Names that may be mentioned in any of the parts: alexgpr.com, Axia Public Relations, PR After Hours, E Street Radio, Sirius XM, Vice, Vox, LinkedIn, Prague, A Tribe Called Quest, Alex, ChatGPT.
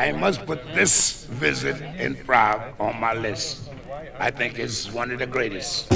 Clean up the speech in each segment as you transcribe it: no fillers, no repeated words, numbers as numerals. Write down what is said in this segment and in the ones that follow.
I must put this visit in Prague on my list. I think it's one of the greatest.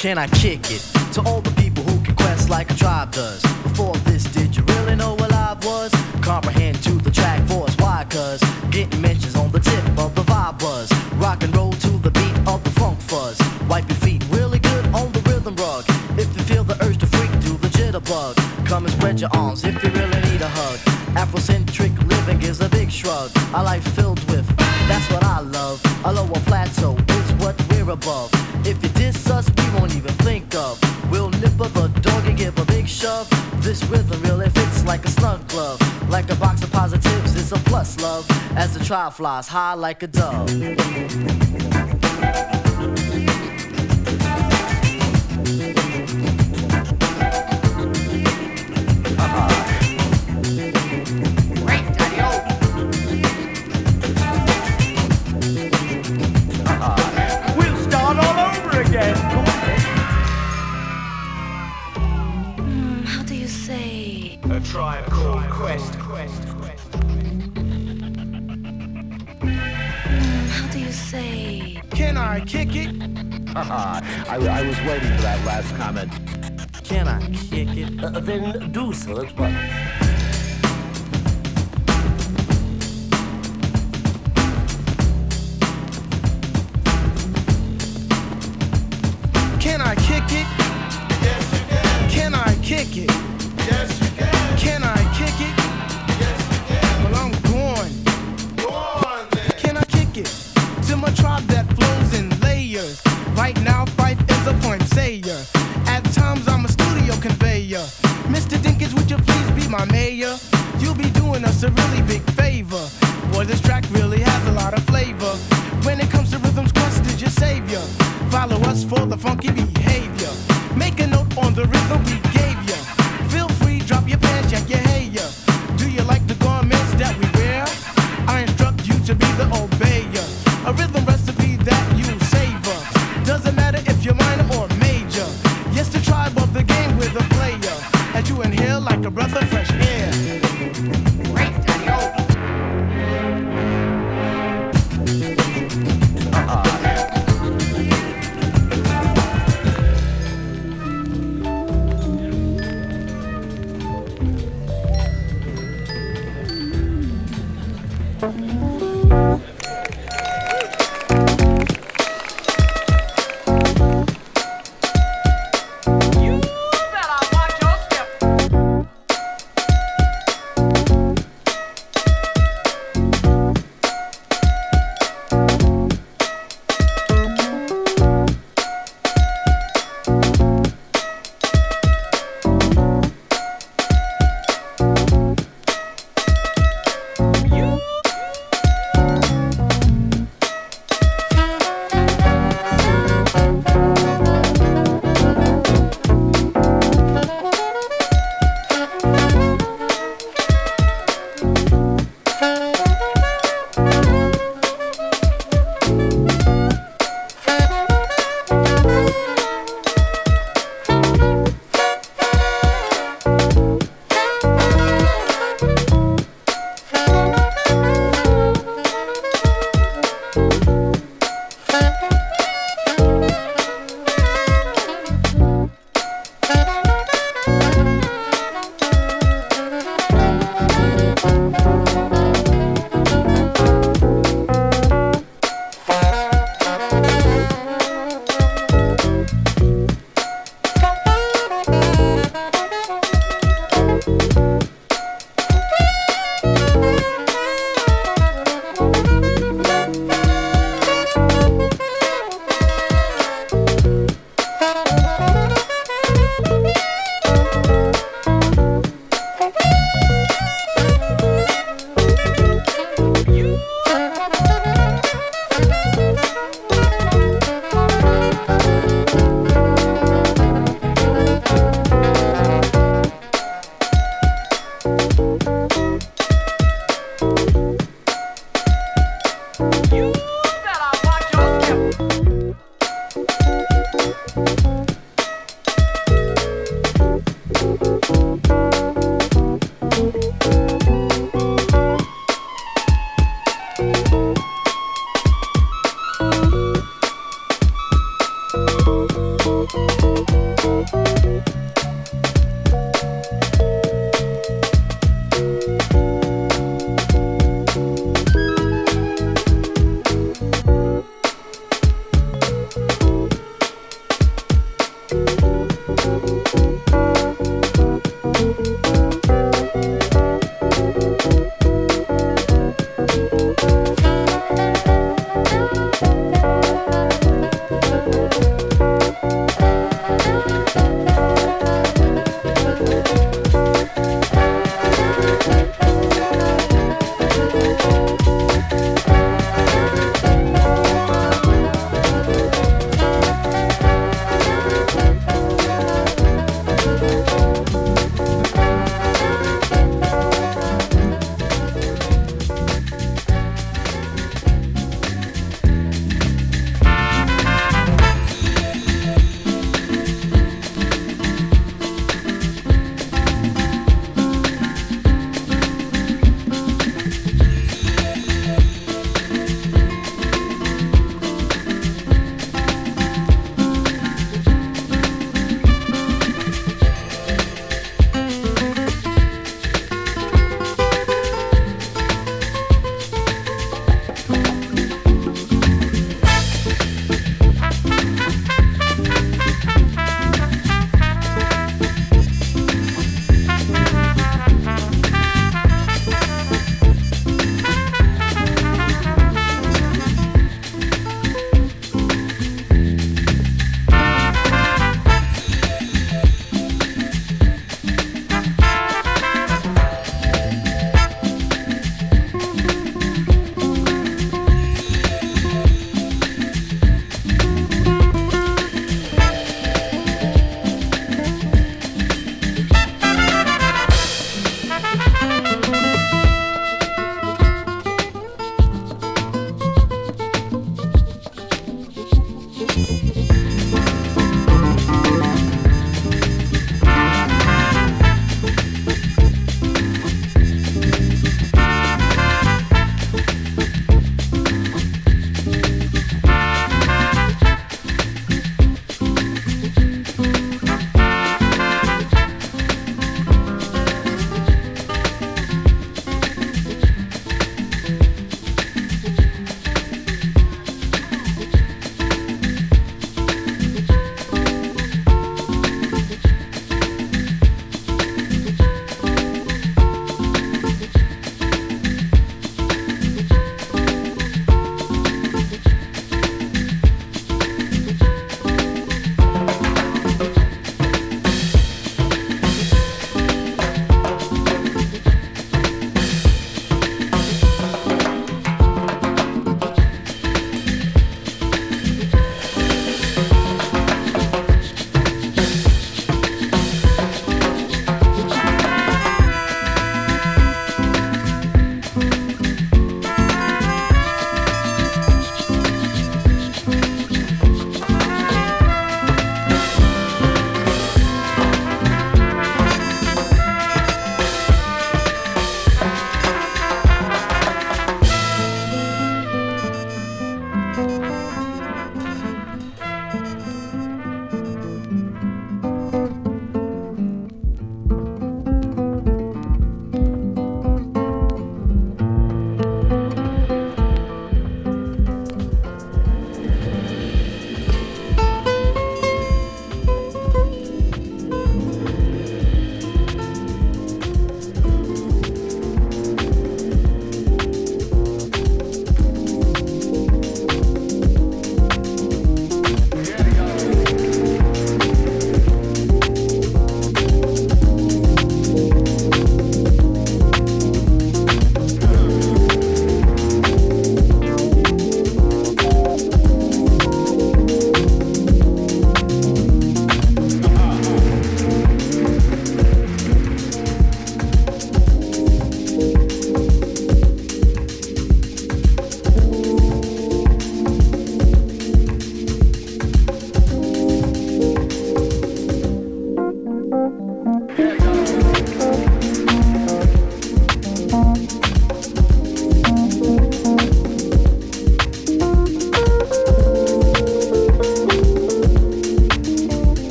Can I kick it? To all the people who can quest like a tribe does. Before this, did you really know what I was? Comprehend to the track force, why? Cause getting mentions on the tip of the vibe was rock and roll to the beat of the funk fuzz. Wipe your feet really good on the rhythm rug. If you feel the urge to freak, do the jitterbug. Come and spread your arms if you really need a hug. Afrocentric living is a big shrug. A life filled with, that's what I love. A lower plateau is what we're above. If you diss us, we won't even think of. We'll nip up a dog and give a big shove. This rhythm really fits like a snug glove. Like a box of positives, it's a plus love. As the tribe flies high like a dove. Tribe Called Quest. How do you say? Can I kick it? I was waiting for that last comment. Can I kick it? Then do so. That's what. Can I kick it? Yes, you can. Can I kick it? Yes, you can. Can I kick it? Yes, you can. Well, I'm going. Go on, then. Can I kick it? To my tribe that flows in layers. Right now, Fife is a point sayer. At times, I'm a studio conveyor. Mr. Dinkins, would you please be my mayor? You'll be doing us a really big favor. Boy, this track really has a lot of flavor. When it comes to rhythms, Quest is your savior. Follow us for the funky behavior. Make a note on the rhythm we gave you. Drop your pants, yeah, yeah. Do you like the garments that we wear? I instruct you to be the obeyer. A rhythm recipe that you savor. Doesn't matter if you're minor or major. Yes, the tribe of the game with a player. And you inhale like a breath of fresh air. Right, Daniel.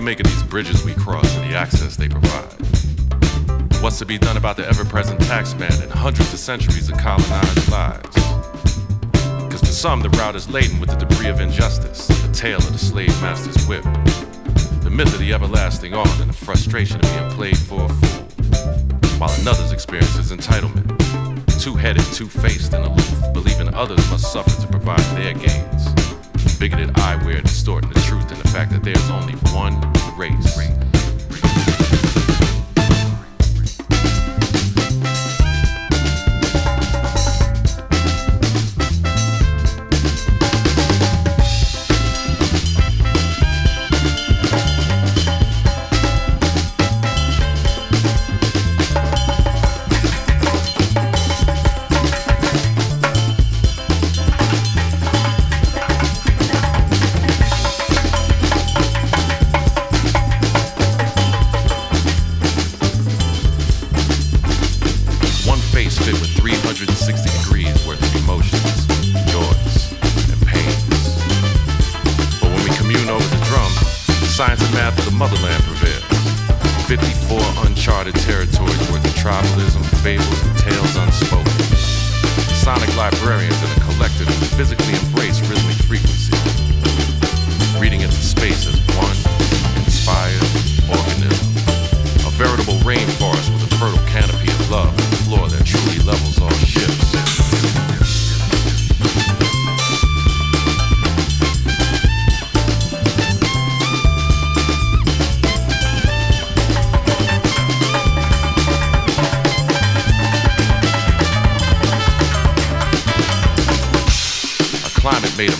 we make of these bridges we cross and the access they provide? What's to be done about the ever-present taxman and hundreds of centuries of colonized lives? Because to some, the route is laden with the debris of injustice, the tale of the slave master's whip, the myth of the everlasting on and the frustration of being played for a fool, while another's experience is entitlement. Two-headed, two-faced, and aloof, believing others must suffer to provide their gains. Bigoted eyewear distorting the truth and the fact that there's only one race.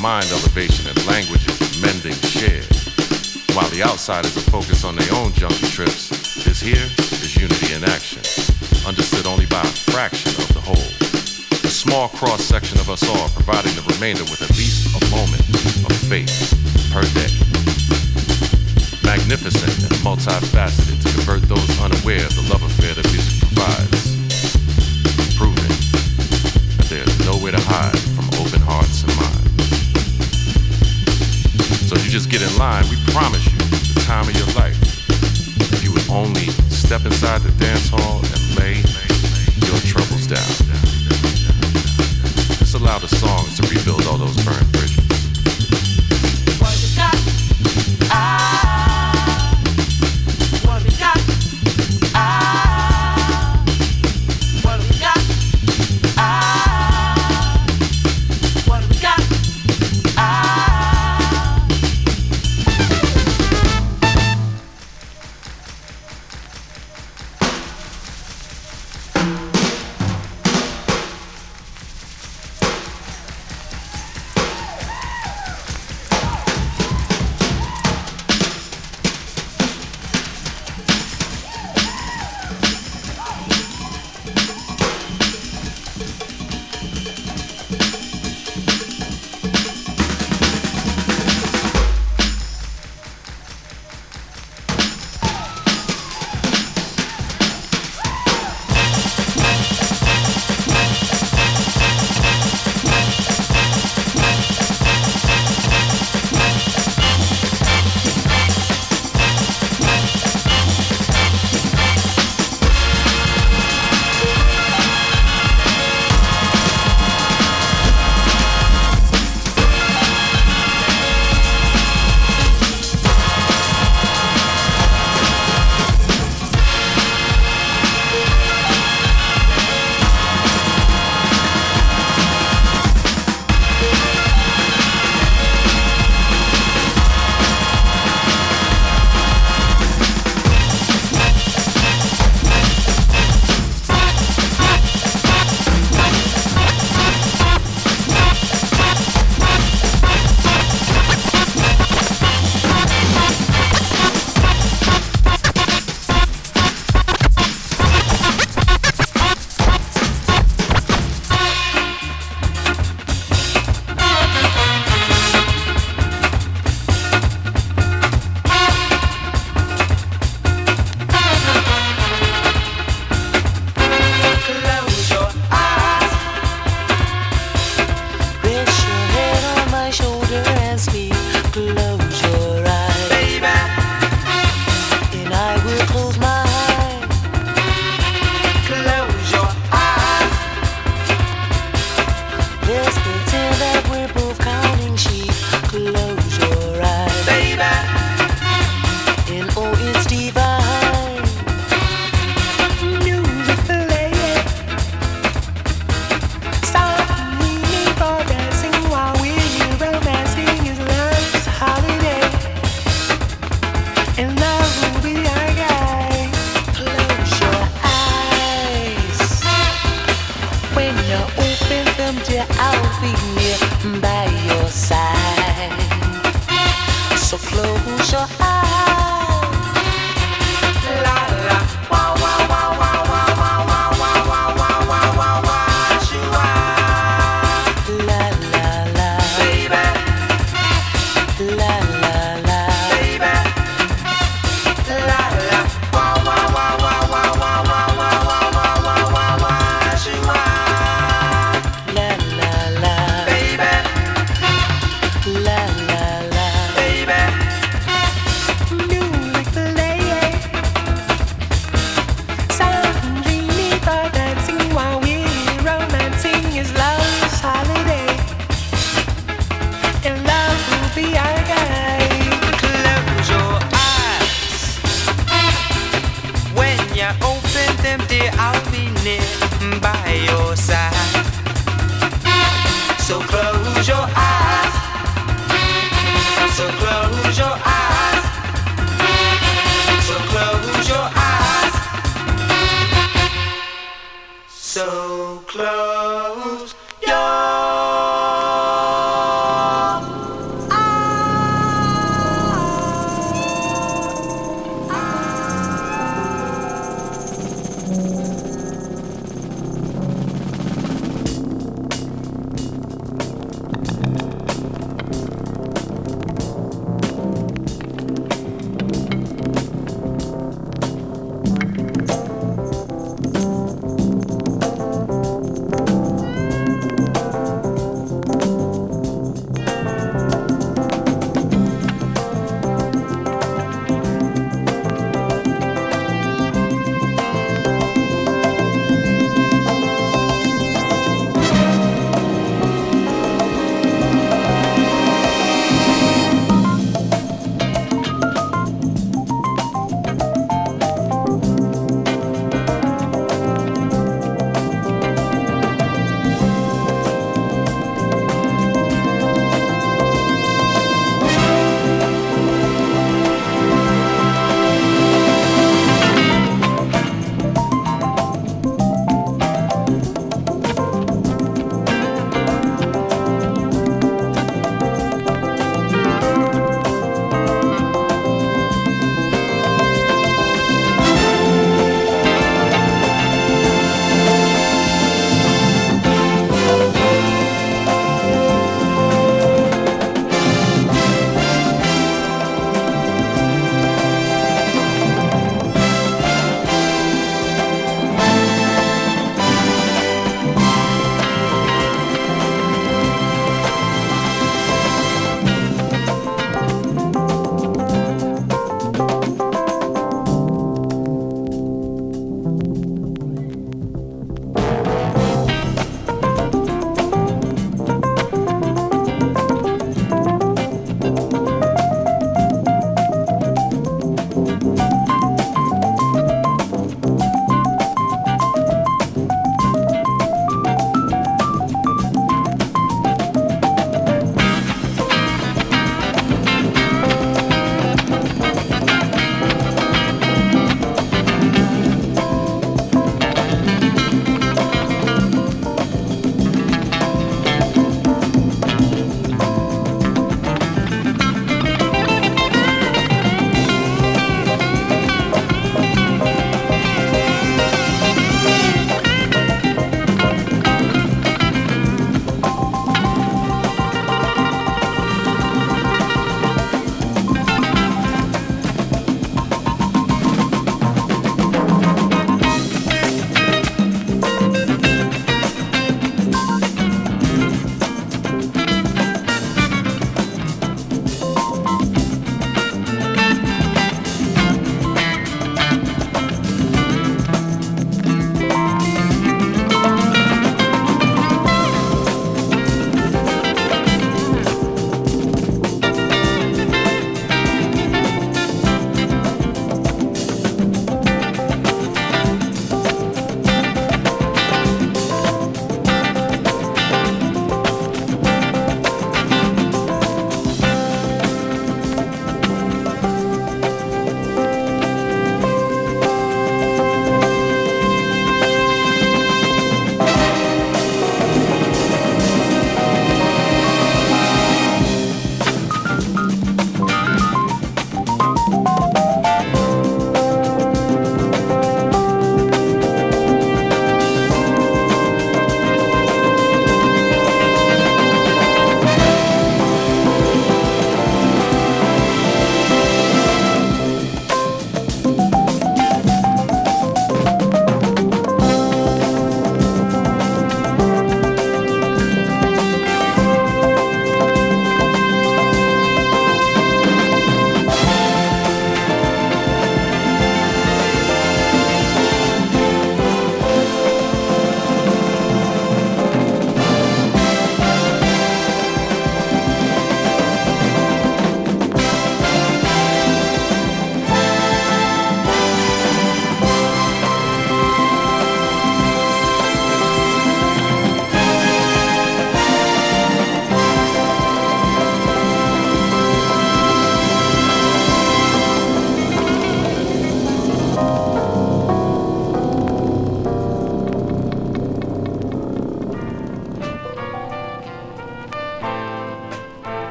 Mind elevation and languages mending shared. While the outsiders are focused on their own junkie trips, this here is unity in action, understood only by a fraction of the whole. A small cross-section of us all, providing the remainder with at least a moment of faith per day. Magnificent and multifaceted to convert those unaware of the love affair that music provides. Proving that there's nowhere to hide from open hearts and minds. So you just get in line, we promise you the time of your life. If you would only step inside the dance hall and lay your troubles down. Just allow the songs to rebuild all those burned bridges. here, I'll be here by your side. So close your eyes. La la, wow wow wow wow wow wow wow wow wow wow wow wow wow she wow. La la la, baby. La la la, baby. La la, wow wow wow wow wow wow wow wow wow wow wow wow she wow.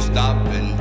stopping.